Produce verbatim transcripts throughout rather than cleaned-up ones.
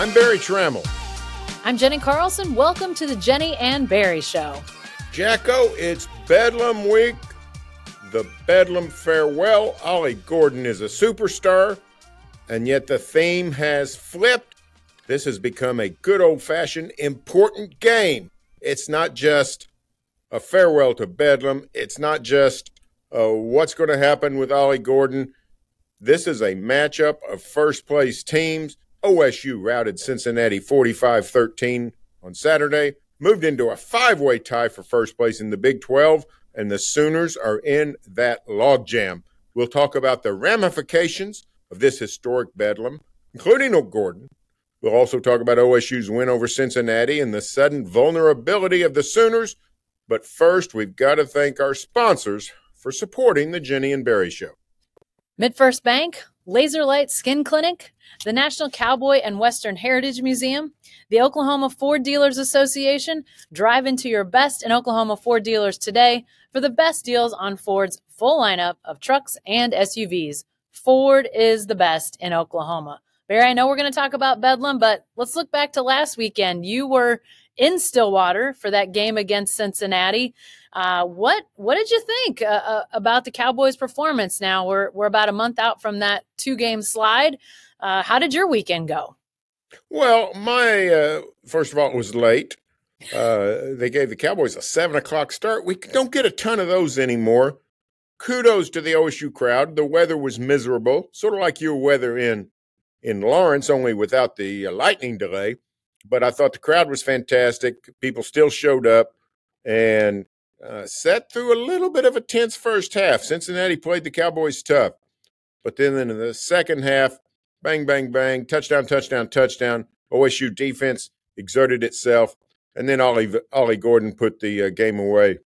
I'm Barry Tramel. I'm Jenni Carlson. Welcome to the Jenni and Barry Show. Jacko, it's Bedlam week. The Bedlam farewell. Ollie Gordon is a superstar, and yet the theme has flipped. This has become a good old-fashioned important game. It's not just a farewell to Bedlam. It's not just uh, what's going to happen with Ollie Gordon. This is a matchup of first-place teams. O S U routed Cincinnati forty-five thirteen on Saturday, moved into a five-way tie for first place in the Big twelve, and the Sooners are in that logjam. We'll talk about the ramifications of this historic bedlam, including Ollie Gordon. We'll also talk about O S U's win over Cincinnati and the sudden vulnerability of the Sooners. But first, we've got to thank our sponsors for supporting the Jenni and Barry Show. MidFirst Bank, Laser Light Skin Clinic, the National Cowboy and Western Heritage Museum, the Oklahoma Ford Dealers Association. Drive into your best in Oklahoma Ford dealers today for the best deals on Ford's full lineup of trucks and S U Vs. Ford is the best in Oklahoma. Barry, I know we're going to talk about Bedlam, but let's look back to last weekend. You were in Stillwater for that game against Cincinnati. Uh, what what did you think uh, about the Cowboys' performance? Now we're we're about a month out from that two-game slide. Uh, how did your weekend go? Well, my uh, first of all, it was late. Uh, they gave the Cowboys a seven o'clock start. We don't get a ton of those anymore. Kudos to the O S U crowd. The weather was miserable, sort of like your weather in in Lawrence, only without the uh, lightning delay. But I thought the crowd was fantastic. People still showed up and uh, sat through a little bit of a tense first half. Cincinnati played the Cowboys tough. But then in the second half, bang, bang, bang, touchdown, touchdown, touchdown. O S U defense exerted itself. And then Ollie, Ollie Gordon put the uh, game away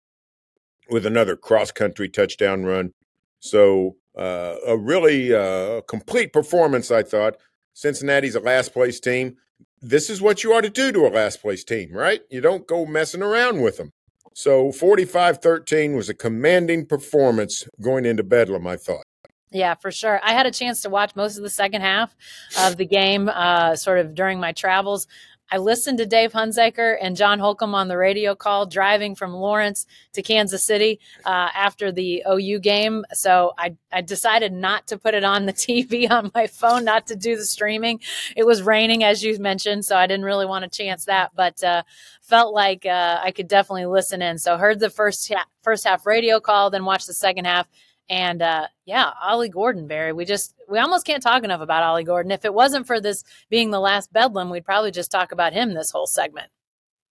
with another cross-country touchdown run. So uh, a really uh, complete performance, I thought. Cincinnati's a last-place team. This is what you ought to do to a last-place team, right? You don't go messing around with them. So forty-five thirteen was a commanding performance going into Bedlam, I thought. Yeah, for sure. I had a chance to watch most of the second half of the game uh, sort of during my travels. I listened to Dave Hunzaker and John Holcomb on the radio call driving from Lawrence to Kansas City uh, after the O U game. So I, I decided not to put it on the T V on my phone, not to do the streaming. It was raining, as you mentioned, so I didn't really want to chance that, but uh, felt like uh, I could definitely listen in. So heard the first ha- first half radio call, then watched the second half. And, uh, yeah, Ollie Gordon, Barry, we just we almost can't talk enough about Ollie Gordon. If it wasn't for this being the last Bedlam, we'd probably just talk about him this whole segment.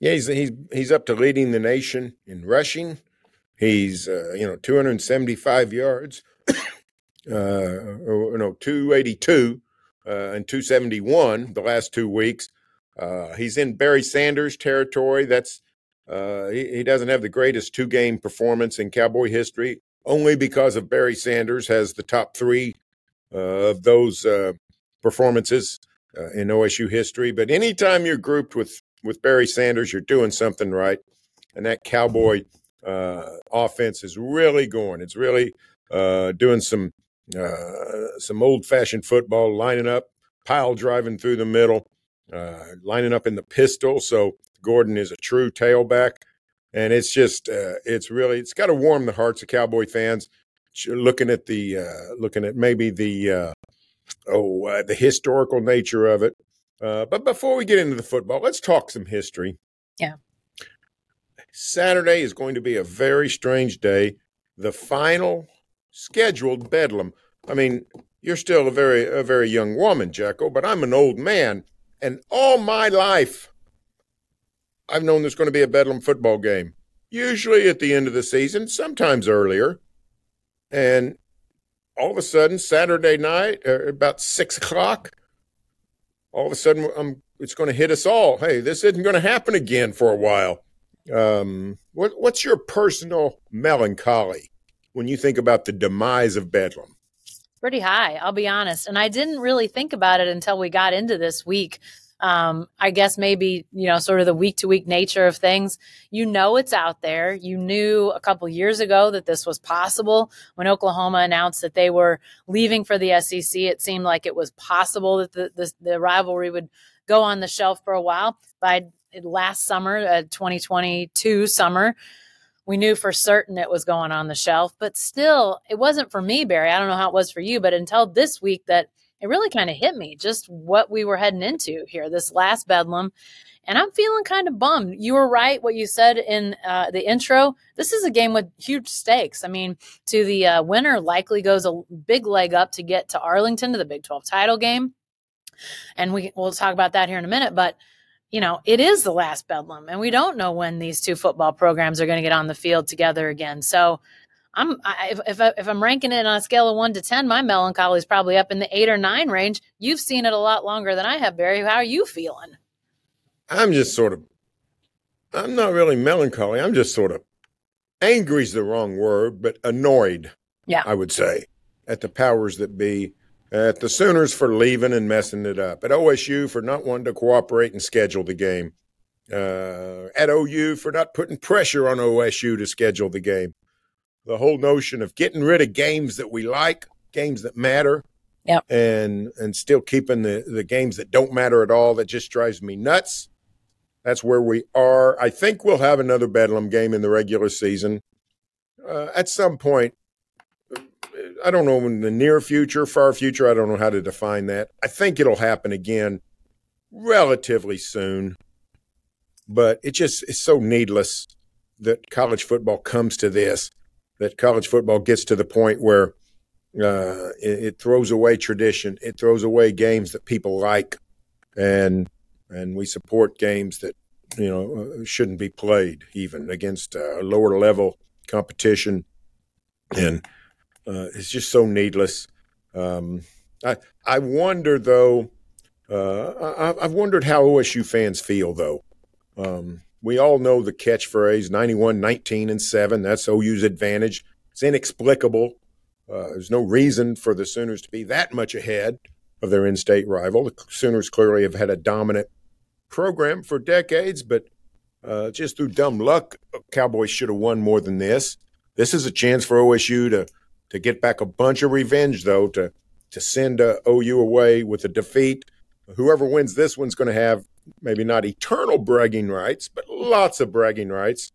Yeah, he's he's, he's up to leading the nation in rushing. He's, uh, you know, two seventy-five yards, uh, or, no, two eighty-two uh, and two seventy-one the last two weeks. Uh, he's in Barry Sanders territory. That's uh, he, he doesn't have the greatest two-game performance in Cowboy history. Only because of Barry Sanders has the top three uh, of those uh, performances uh, in O S U history. But anytime you're grouped with, with Barry Sanders, you're doing something right. And that Cowboy uh, offense is really going. It's really uh, doing some uh, some old-fashioned football, lining up, pile driving through the middle, uh, lining up in the pistol. So Gordon is a true tailback. And it's just, uh, it's really, it's got to warm the hearts of Cowboy fans. Looking at the, uh, looking at maybe the, uh, oh, uh, the historical nature of it. Uh, but before we get into the football, let's talk some history. Yeah. Saturday is going to be a very strange day. The final scheduled Bedlam. I mean, you're still a very, a very young woman, Jacko, but I'm an old man, and all my life I've known there's going to be a Bedlam football game, usually at the end of the season, sometimes earlier. And all of a sudden, Saturday night, or about six o'clock, all of a sudden I'm, it's going to hit us all. Hey, this isn't going to happen again for a while. Um, what, what's your personal melancholy when you think about the demise of Bedlam? Pretty high, I'll be honest. And I didn't really think about it until we got into this week. um, I guess maybe, you know, sort of the week to week nature of things. You know, it's out there. You knew a couple years ago that this was possible. When Oklahoma announced that they were leaving for the S E C, it seemed like it was possible that the, the, the rivalry would go on the shelf for a while. By last summer, uh, twenty twenty-two summer, we knew for certain it was going on the shelf, but still, it wasn't for me, Barry. I don't know how it was for you, but until this week that it really kind of hit me just what we were heading into here, this last Bedlam. And I'm feeling kind of bummed. You were right what you said in uh, the intro. This is a game with huge stakes. I mean, to the uh, winner likely goes a big leg up to get to Arlington to the Big twelve title game. And we, we'll talk about that here in a minute, but you know, it is the last Bedlam, and we don't know when these two football programs are going to get on the field together again. So I'm, I, if, I, if I'm ranking it on a scale of one to ten, my melancholy is probably up in the eight or nine range. You've seen it a lot longer than I have, Barry. How are you feeling? I'm just sort of, I'm not really melancholy. I'm just sort of, angry is the wrong word, but annoyed, yeah, I would say, at the powers that be. At the Sooners for leaving and messing it up. At O S U for not wanting to cooperate and schedule the game. Uh, at O U for not putting pressure on O S U to schedule the game. The whole notion of getting rid of games that we like, games that matter, yep, and and still keeping the, the games that don't matter at all, that just drives me nuts. That's where we are. I think we'll have another Bedlam game in the regular season. Uh, at some point, I don't know, in the near future, far future, I don't know how to define that. I think it'll happen again relatively soon, but it just is so needless that college football comes to this, that college football gets to the point where uh, it, it throws away tradition. It throws away games that people like, and and we support games that, you know, shouldn't be played even against uh, lower level competition. And Uh, it's just so needless. Um, I I wonder though. Uh, I, I've wondered how O S U fans feel though. Um, we all know the catchphrase ninety-one, nineteen, and seven. That's O U's advantage. It's inexplicable. Uh, there's no reason for the Sooners to be that much ahead of their in-state rival. The Sooners clearly have had a dominant program for decades, but uh, just through dumb luck, Cowboys should have won more than this. This is a chance for O S U to. To get back a bunch of revenge, though, to to send uh, O U away with a defeat. Whoever wins this one's going to have maybe not eternal bragging rights, but lots of bragging rights.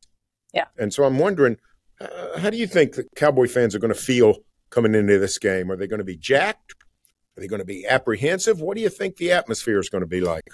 Yeah. And so I'm wondering, uh, how do you think the Cowboy fans are going to feel coming into this game? Are they going to be jacked? Are they going to be apprehensive? What do you think the atmosphere is going to be like?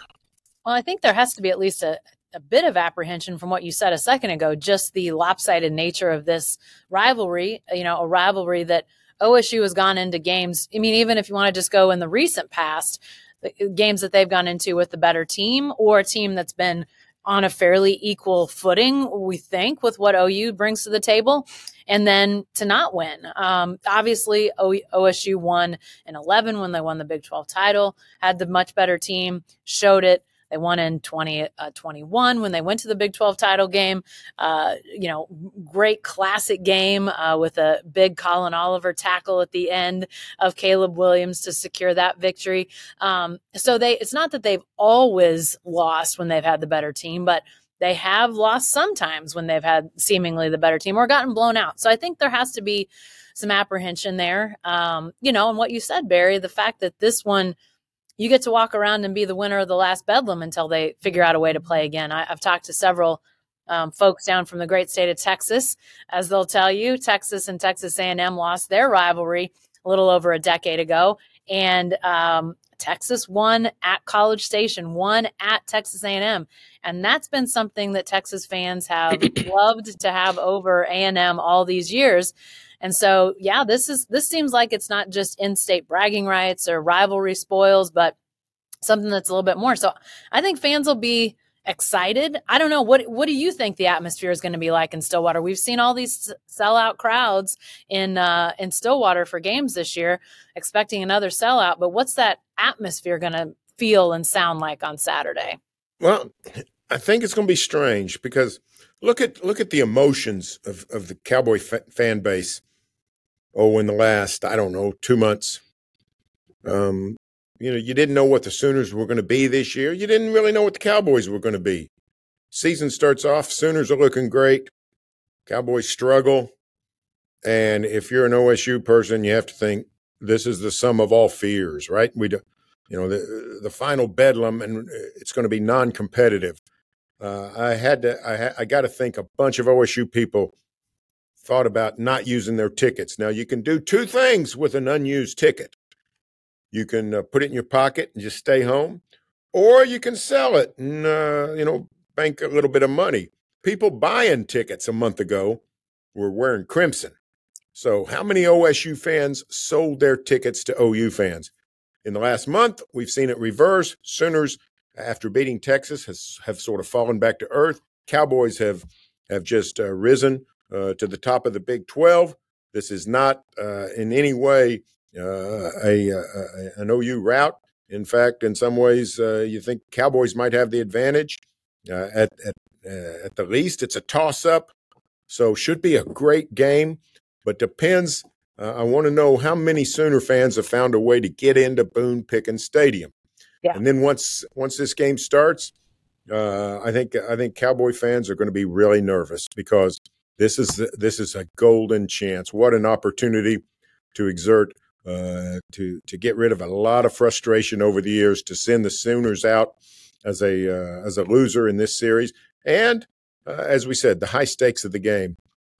Well, I think there has to be at least a a bit of apprehension from what you said a second ago, just the lopsided nature of this rivalry, you know, a rivalry that O S U has gone into games. I mean, even if you want to just go in the recent past, the games that they've gone into with the better team or a team that's been on a fairly equal footing, we think, with what O U brings to the table, and then to not win. Um, obviously, O S U won in eleven when they won the Big twelve title, had the much better team, showed it. They won in twenty twenty-one when they went to the Big twelve title game. Uh, you know, great classic game uh, with a big Colin Oliver tackle at the end of Caleb Williams to secure that victory. Um, so they, it's not that they've always lost when they've had the better team, but they have lost sometimes when they've had seemingly the better team or gotten blown out. So I think there has to be some apprehension there. Um, you know, and what you said, Barry, the fact that this one, you get to walk around and be the winner of the last Bedlam until they figure out a way to play again. I, I've talked to several um, folks down from the great state of Texas, as they'll tell you. Texas and Texas A and M lost their rivalry a little over a decade ago, and um, Texas won at College Station, won at Texas A and M, and that's been something that Texas fans have loved to have over A and M all these years. And so, yeah, this is this seems like it's not just in-state bragging rights or rivalry spoils, but something that's a little bit more. So I think fans will be excited. I don't know. What what do you think the atmosphere is going to be like in Stillwater? We've seen all these sellout crowds in uh, in Stillwater for games this year, expecting another sellout. But what's that atmosphere going to feel and sound like on Saturday? Well, I think it's going to be strange because look at look at the emotions of, of the Cowboy fa- fan base. Oh, in the last, I don't know, two months. Um, You know, you didn't know what the Sooners were going to be this year. You didn't really know what the Cowboys were going to be. Season starts off, Sooners are looking great. Cowboys struggle. And if you're an O S U person, you have to think this is the sum of all fears, right? We do, you know, the the final bedlam, and it's going to be non-competitive. Uh, I had to, I, ha- I got to think a bunch of O S U people thought about not using their tickets. Now, you can do two things with an unused ticket. You can uh, put it in your pocket and just stay home, or you can sell it and, uh, you know, bank a little bit of money. People buying tickets a month ago were wearing crimson. So how many O S U fans sold their tickets to O U fans? In the last month, we've seen it reverse. Sooners, after beating Texas, has, have sort of fallen back to earth. Cowboys have, have just uh, risen uh, to the top of the Big twelve. This is not uh, in any way uh, a, a, a an O U route. In fact, in some ways, uh, you think Cowboys might have the advantage. Uh, at at, uh, at the least, it's a toss-up. So should be a great game, but depends. Uh, I want to know how many Sooner fans have found a way to get into Boone Pickens Stadium. Yeah. And then once once this game starts, uh, I think I think Cowboy fans are going to be really nervous because this is the, this is a golden chance. What an opportunity to exert uh, to to get rid of a lot of frustration over the years, to send the Sooners out as a uh, as a loser in this series. And Uh, as we said, the high stakes of the game.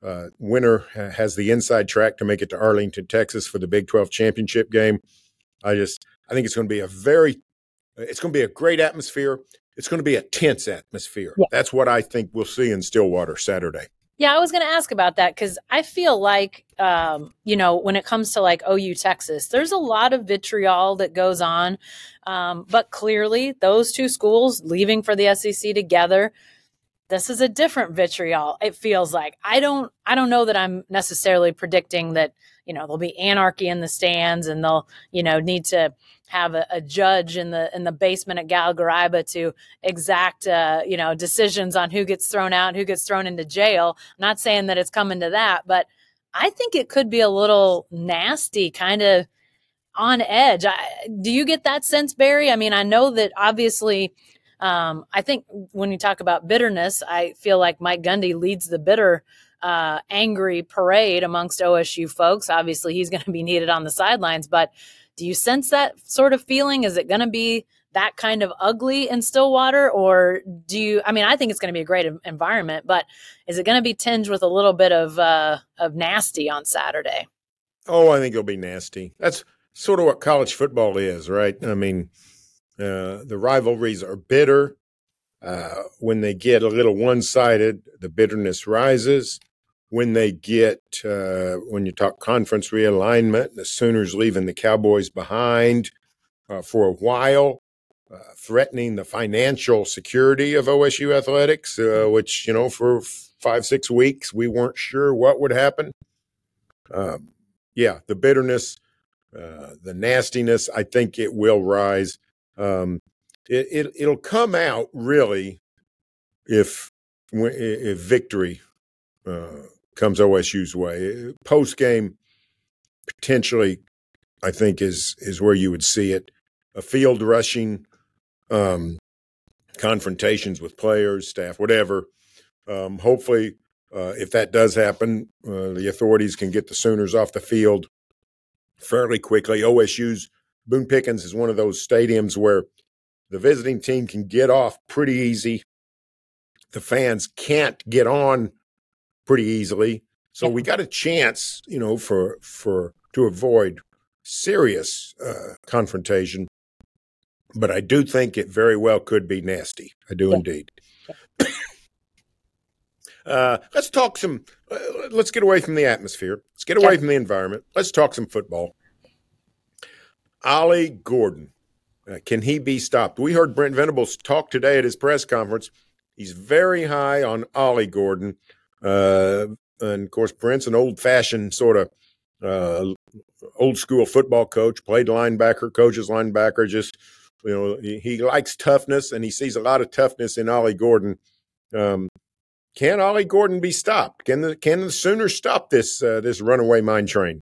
Uh, winner has the inside track to make it to Arlington, Texas for the Big twelve Championship Game. I just, I think it's going to be a very, it's going to be a great atmosphere. It's going to be a tense atmosphere. Yeah. That's what I think we'll see in Stillwater Saturday. Yeah, I was going to ask about that because I feel like, um, you know, when it comes to like O U Texas, there's a lot of vitriol that goes on. Um, but clearly those two schools leaving for the S E C together, this is a different vitriol. It feels like I don't, I don't know that I'm necessarily predicting that, you know, there'll be anarchy in the stands and they'll, you know, need to have a, a judge in the, in the basement at Galgariba to exact, uh, you know, decisions on who gets thrown out, who gets thrown into jail. I'm not saying that it's coming to that, but I think it could be a little nasty, kind of on edge. I, do you get that sense, Barry? I mean, I know that obviously, Um, I think when you talk about bitterness, I feel like Mike Gundy leads the bitter, uh, angry parade amongst O S U folks. Obviously, he's going to be needed on the sidelines. But do you sense that sort of feeling? Is it going to be that kind of ugly in Stillwater? Or do you – I mean, I think it's going to be a great environment, but is it going to be tinged with a little bit of uh, of nasty on Saturday? Oh, I think it'll be nasty. That's sort of what college football is, right? I mean – Uh, the rivalries are bitter. Uh, when they get a little one-sided, the bitterness rises. When they get, uh, when you talk conference realignment, the Sooners leaving the Cowboys behind uh, for a while, uh, threatening the financial security of O S U athletics, uh, which, you know, for five, six weeks, we weren't sure what would happen. Uh, yeah, the bitterness, uh, the nastiness, I think it will rise. Um, it, it, it'll come out really if, if victory uh, comes O S U's way. Post-game potentially, I think, is is where you would see it. A field rushing, um, confrontations with players, staff, whatever. Um, hopefully, uh, if that does happen, uh, the authorities can get the Sooners off the field fairly quickly. O S U's Boone Pickens is one of those stadiums where the visiting team can get off pretty easy. The fans can't get on pretty easily. So we got a chance, you know, for for to avoid serious uh, confrontation. But I do think it very well could be nasty. I do yeah. indeed. Yeah. uh, let's talk some uh, – let's get away from the atmosphere. Let's get away yeah. from the environment. Let's talk some football. Ollie Gordon, uh, can he be stopped? We heard Brent Venables talk today at his press conference. He's very high on Ollie Gordon. Uh, and, of course, Brent's an old-fashioned sort of uh, old-school football coach, played linebacker, coaches linebacker. Just, you know, he, he likes toughness, and he sees a lot of toughness in Ollie Gordon. Um, can Ollie Gordon be stopped? Can the, can the Sooners stop this uh, this runaway mine train?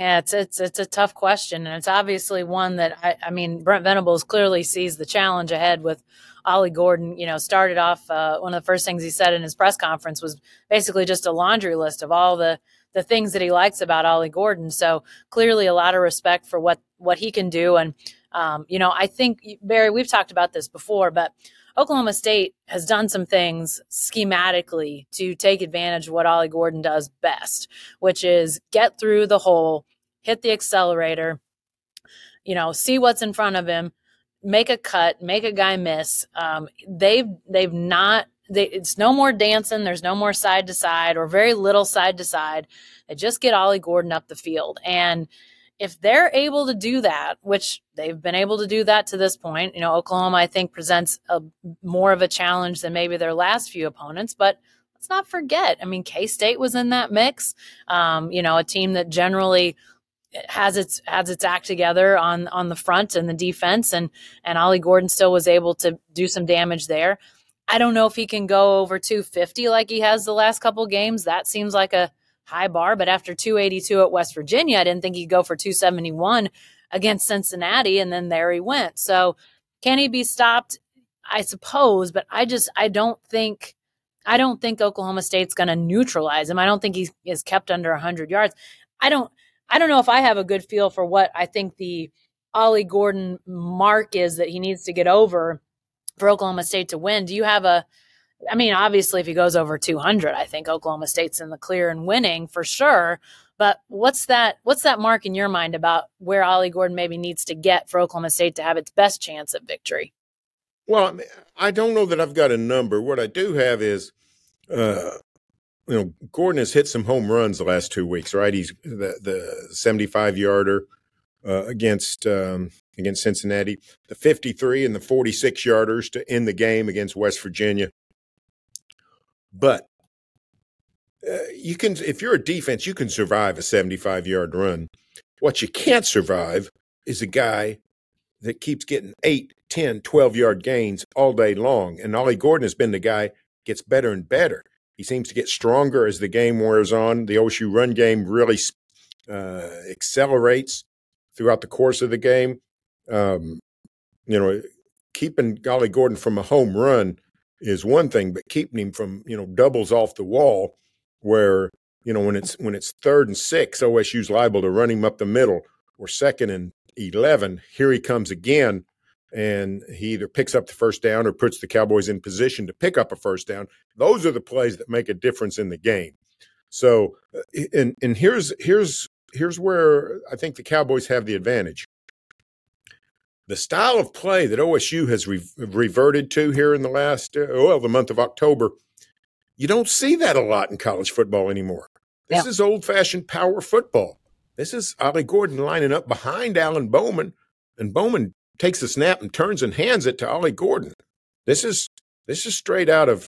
Yeah, it's it's it's a tough question, and it's obviously one that I, I mean Brent Venables clearly sees the challenge ahead with Ollie Gordon. You know, started off uh, one of the first things he said in his press conference was basically just a laundry list of all the the things that he likes about Ollie Gordon. So clearly, a lot of respect for what what he can do, and um, you know, I think Barry, we've talked about this before, but Oklahoma State has done some things schematically to take advantage of what Ollie Gordon does best, which is get through the hole, hit the accelerator, you know, see what's in front of him, make a cut, make a guy miss. Um, they've they've not. They, it's no more dancing. There's no more side to side, or very little side to side. They just get Ollie Gordon up the field. And if they're able to do that, which they've been able to do that to this point, you know, Oklahoma, I think, presents a more of a challenge than maybe their last few opponents. But let's not forget, I mean, K-State was in that mix, um, you know, a team that generally has its has its act together on on the front and the defense. And, and Ollie Gordon still was able to do some damage there. I don't know if he can go over two fifty like he has the last couple games. That seems like a high bar, but after two eighty-two at West Virginia, I didn't think he'd go for two seventy-one against Cincinnati, and then there he went. So can he be stopped? I suppose, but I just I don't think I don't think Oklahoma State's going to neutralize him. I don't think he is kept under one hundred yards. I don't I don't know if I have a good feel for what I think the Ollie Gordon mark is that he needs to get over for Oklahoma State to win. Do you have a I mean, obviously, if he goes over two hundred, I think Oklahoma State's in the clear and winning for sure. But what's that what's that mark in your mind about where Ollie Gordon maybe needs to get for Oklahoma State to have its best chance at victory? Well, I mean, I don't know that I've got a number. What I do have is, uh, you know, Gordon has hit some home runs the last two weeks, right? He's the, the seventy-five-yarder uh, against um, against Cincinnati, the fifty-three and the forty-six-yarders to end the game against West Virginia. But uh, you can, if you're a defense, you can survive a seventy-five-yard run. What you can't survive is a guy that keeps getting eight, ten, twelve-yard gains all day long. And Ollie Gordon has been the guy gets better and better. He seems to get stronger as the game wears on. The O S U run game really uh, accelerates throughout the course of the game. Um, you know, keeping Ollie Gordon from a home run is one thing, but keeping him from, you know, doubles off the wall where, you know, when it's when it's third and six, O S U's liable to run him up the middle, or second and eleven, here he comes again, and he either picks up the first down or puts the Cowboys in position to pick up a first down. Those are the plays that make a difference in the game. So, and and here's here's here's where I think the Cowboys have the advantage. The style of play that O S U has re- reverted to here in the last, uh, well, the month of October, you don't see that a lot in college football anymore. This yeah. is old-fashioned power football. This is Ollie Gordon lining up behind Alan Bowman, and Bowman takes the snap and turns and hands it to Ollie Gordon. This is this is straight out of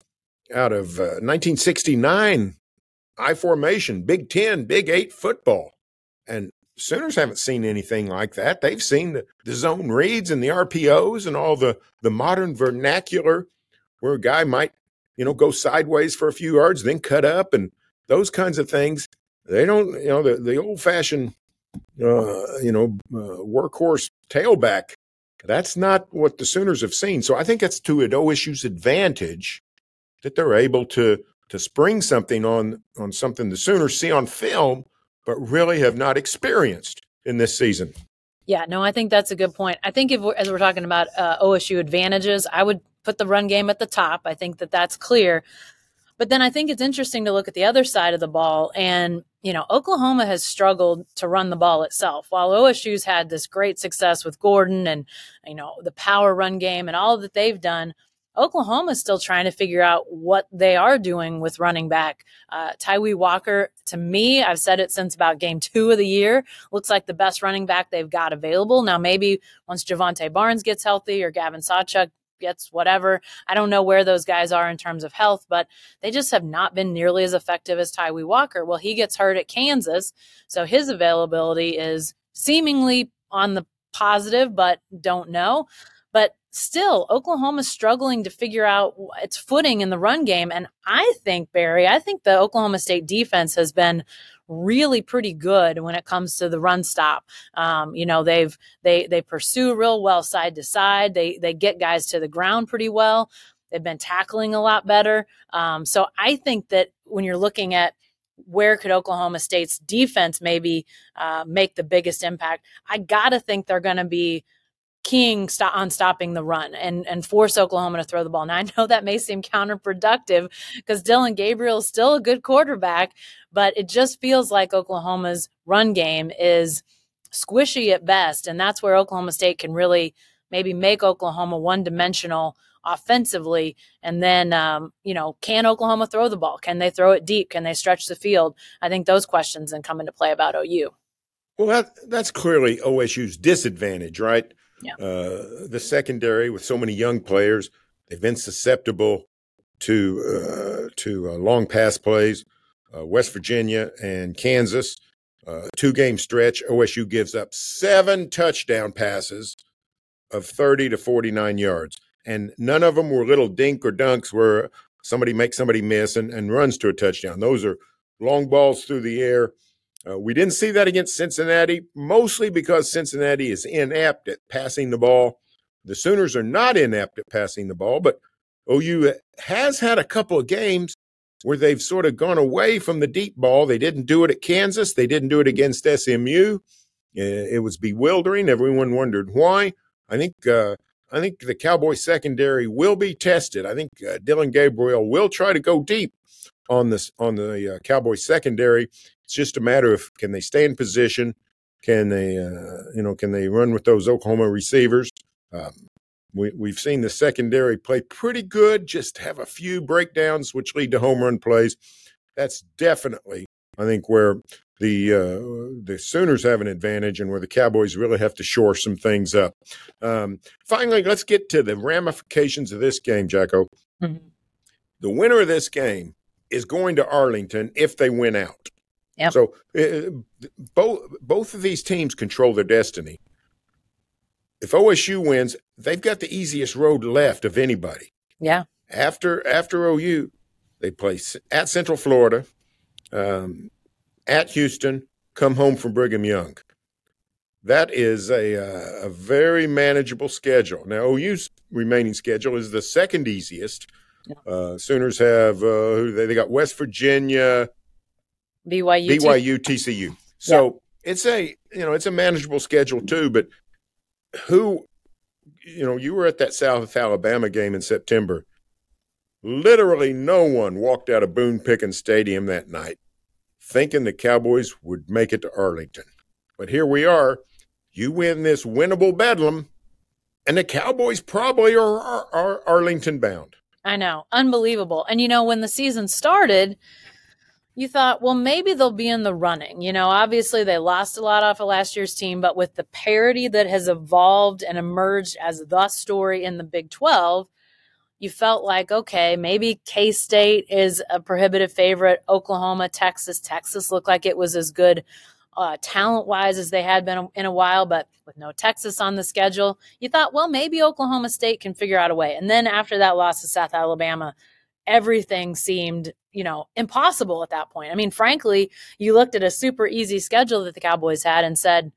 out of uh, nineteen sixty-nine I formation, Big Ten, Big Eight football, and Sooners haven't seen anything like that. They've seen the, the zone reads and the R P Os and all the, the modern vernacular where a guy might, you know, go sideways for a few yards, then cut up and those kinds of things. They don't, you know, the, the old-fashioned, uh, you know, uh, workhorse tailback, that's not what the Sooners have seen. So I think that's to an O S U's advantage that they're able to to spring something on on something the Sooners see on film but really have not experienced in this season. Yeah, no, I think that's a good point. I think if we're, as we're talking about uh, O S U advantages, I would put the run game at the top. I think that that's clear. But then I think it's interesting to look at the other side of the ball. And, you know, Oklahoma has struggled to run the ball itself. While O S U's had this great success with Gordon and, you know, the power run game and all that they've done, Oklahoma's still trying to figure out what they are doing with running back. Uh, Tyree Walker, to me, I've said it since about game two of the year, looks like the best running back they've got available. Now, maybe once Jovantae Barnes gets healthy or Gavin Sawchuk gets whatever, I don't know where those guys are in terms of health, but they just have not been nearly as effective as Tyree Walker. Well, he gets hurt at Kansas, so his availability is seemingly on the positive, but don't know. But still, Oklahoma's struggling to figure out its footing in the run game. And I think, Barry, I think the Oklahoma State defense has been really pretty good when it comes to the run stop. Um, you know, they've they they pursue real well side to side. They they get guys to the ground pretty well. They've been tackling a lot better. Um, so I think that when you're looking at where could Oklahoma State's defense maybe uh, make the biggest impact, I got to think they're going to be keying st- on stopping the run and, and force Oklahoma to throw the ball. Now, I know that may seem counterproductive because Dillon Gabriel is still a good quarterback, but it just feels like Oklahoma's run game is squishy at best, and that's where Oklahoma State can really maybe make Oklahoma one-dimensional offensively. And then, um, you know, can Oklahoma throw the ball? Can they throw it deep? Can they stretch the field? I think those questions then come into play about O U. Well, that, that's clearly O S U's disadvantage, right? Yeah. Uh, the secondary with so many young players, they've been susceptible to, uh, to uh, long pass plays. uh, West Virginia and Kansas, uh, two game stretch, O S U gives up seven touchdown passes of thirty to forty-nine yards. And none of them were little dink or dunks where somebody makes somebody miss and, and runs to a touchdown. Those are long balls through the air. Uh, we didn't see that against Cincinnati, mostly because Cincinnati is inept at passing the ball. The Sooners are not inept at passing the ball, but O U has had a couple of games where they've sort of gone away from the deep ball. They didn't do it at Kansas. They didn't do it against S M U. It was bewildering. Everyone wondered why. I think uh, – I think the Cowboy secondary will be tested. I think uh, Dillon Gabriel will try to go deep on this on the uh, Cowboy secondary. It's just a matter of can they stay in position, can they uh, you know can they run with those Oklahoma receivers. Um, we, we've seen the secondary play pretty good, just have a few breakdowns which lead to home run plays. That's definitely, I think, where the uh, the Sooners have an advantage and where the Cowboys really have to shore some things up. Um, finally, let's get to the ramifications of this game, Jacko. Mm-hmm. The winner of this game is going to Arlington if they win out. Yep. So uh, both both of these teams control their destiny. If O S U wins, they've got the easiest road left of anybody. Yeah. After after O U, they play at Central Florida. Um, at Houston, come home from Brigham Young. That is a, uh, a very manageable schedule. Now, O U's remaining schedule is the second easiest. Uh, Sooners have uh, – they, they got West Virginia, B Y U, B Y U T C U. So yeah. it's a you know it's a manageable schedule too, but who – you know, you were at that South Alabama game in September. Literally no one walked out of Boone Pickens Stadium that night thinking the Cowboys would make it to Arlington. But here we are. You win this winnable Bedlam, and the Cowboys probably are, are, are Arlington bound. I know. Unbelievable. And, you know, when the season started, you thought, well, maybe they'll be in the running. You know, obviously they lost a lot off of last year's team, but with the parity that has evolved and emerged as the story in the Big twelve, you felt like, okay, maybe K-State is a prohibitive favorite. Oklahoma, Texas. Texas looked like it was as good uh, talent-wise as they had been in a while, but with no Texas on the schedule, you thought, well, maybe Oklahoma State can figure out a way. And then after that loss to South Alabama, everything seemed, you know, impossible at that point. I mean, frankly, you looked at a super easy schedule that the Cowboys had and said,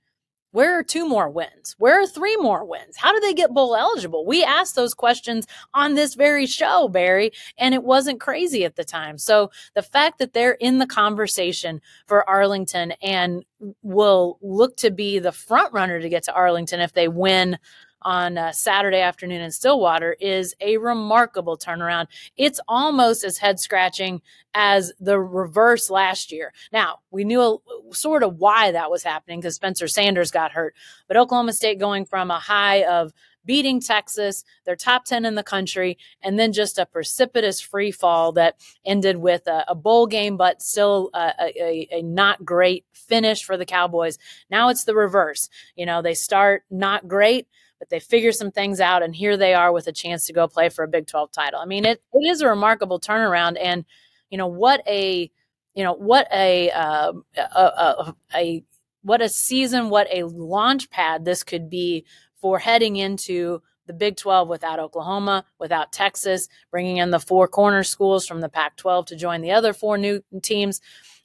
where are two more wins? Where are three more wins? How do they get bowl eligible? We asked those questions on this very show, Barry, and it wasn't crazy at the time. So the fact that they're in the conversation for Arlington and will look to be the front runner to get to Arlington if they win on uh, Saturday afternoon in Stillwater is a remarkable turnaround. It's almost as head-scratching as the reverse last year. Now, we knew a, sort of why that was happening because Spencer Sanders got hurt. But Oklahoma State going from a high of beating Texas, they're top ten in the country, and then just a precipitous free fall that ended with a, a bowl game, but still a, a, a not great finish for the Cowboys. Now it's the reverse. You know, they start not great, but they figure some things out, and here they are with a chance to go play for a Big twelve title. I mean, it, it is a remarkable turnaround, and you know what a you know what a uh, a, a, a what a season, what a launch pad this could be for heading into the Big twelve without Oklahoma, without Texas, bringing in the four corner schools from the Pac twelve to join the other four new teams.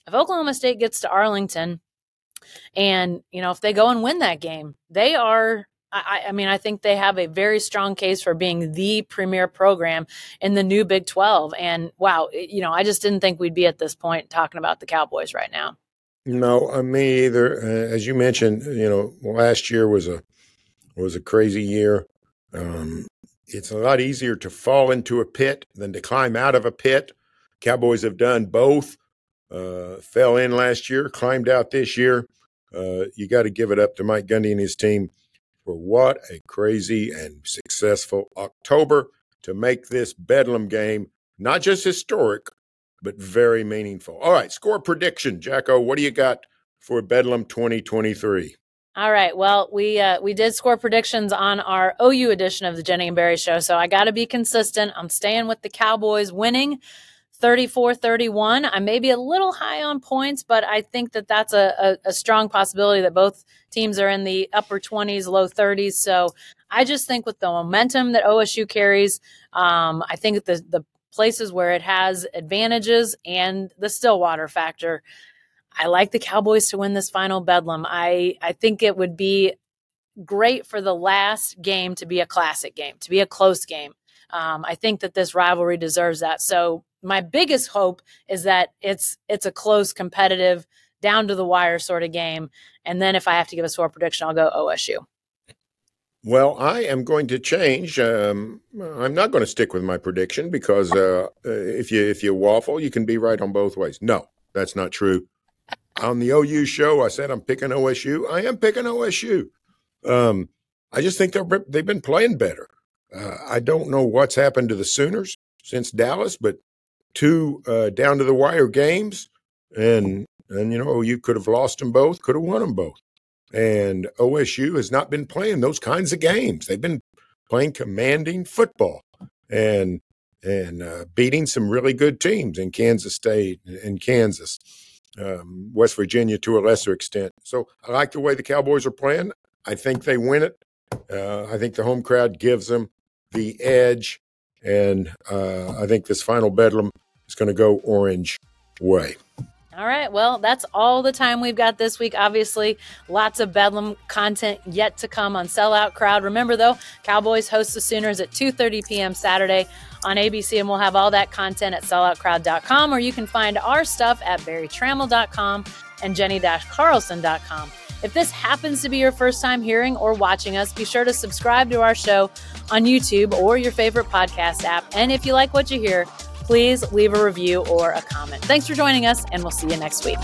if Oklahoma State gets to Arlington and, you know, if they go and win that game, they are, I, I mean, I think they have a very strong case for being the premier program in the new Big twelve. And wow, you know, I just didn't think we'd be at this point talking about the Cowboys right now. No, uh, me either. Uh, as you mentioned, you know, last year was a was a crazy year. Um, it's a lot easier to fall into a pit than to climb out of a pit. Cowboys have done both. Uh, fell in last year, climbed out this year. Uh, you got to give it up to Mike Gundy and his team for what a crazy and successful October to make this Bedlam game not just historic, but very meaningful. All right, score prediction, Jacko. What do you got for Bedlam twenty twenty-three? All right. Well, we uh, we did score predictions on our O U edition of the Jenni and Barry Show, so I got to be consistent. I'm staying with the Cowboys winning thirty-four thirty-one. I may be a little high on points, but I think that that's a, a, a strong possibility that both teams are in the upper twenties, low thirties. So I just think with the momentum that O S U carries, um, I think the the places where it has advantages and the Stillwater factor, I like the Cowboys to win this final Bedlam. I, I think it would be great for the last game to be a classic game, to be a close game. Um, I think that this rivalry deserves that. So my biggest hope is that it's it's a close, competitive, down to the wire sort of game. And then if I have to give a score prediction, I'll go O S U. Well, I am going to change. Um, I'm not going to stick with my prediction because uh, if you if you waffle, you can be right on both ways. No, that's not true. On the O U show, I said I'm picking O S U. I am picking O S U. Um, I just think they're, they've been playing better. Uh, I don't know what's happened to the Sooners since Dallas, but two uh, down-to-the-wire games, and, and you know, O U could have lost them both, could have won them both. And O S U has not been playing those kinds of games. They've been playing commanding football and and uh, beating some really good teams in Kansas State and Kansas, um, West Virginia to a lesser extent. So I like the way the Cowboys are playing. I think they win it. Uh, I think the home crowd gives them the edge. And uh, I think this final Bedlam is going to go orange way. All right, well, that's all the time we've got this week. Obviously, lots of Bedlam content yet to come on Sellout Crowd. Remember, though, Cowboys host the Sooners at two thirty p.m. Saturday on A B C, and we'll have all that content at sellout crowd dot com, or you can find our stuff at barry tramel dot com and jenni dash carlson dot com. If this happens to be your first time hearing or watching us, be sure to subscribe to our show on YouTube or your favorite podcast app. And if you like what you hear, please leave a review or a comment. Thanks for joining us, and we'll see you next week.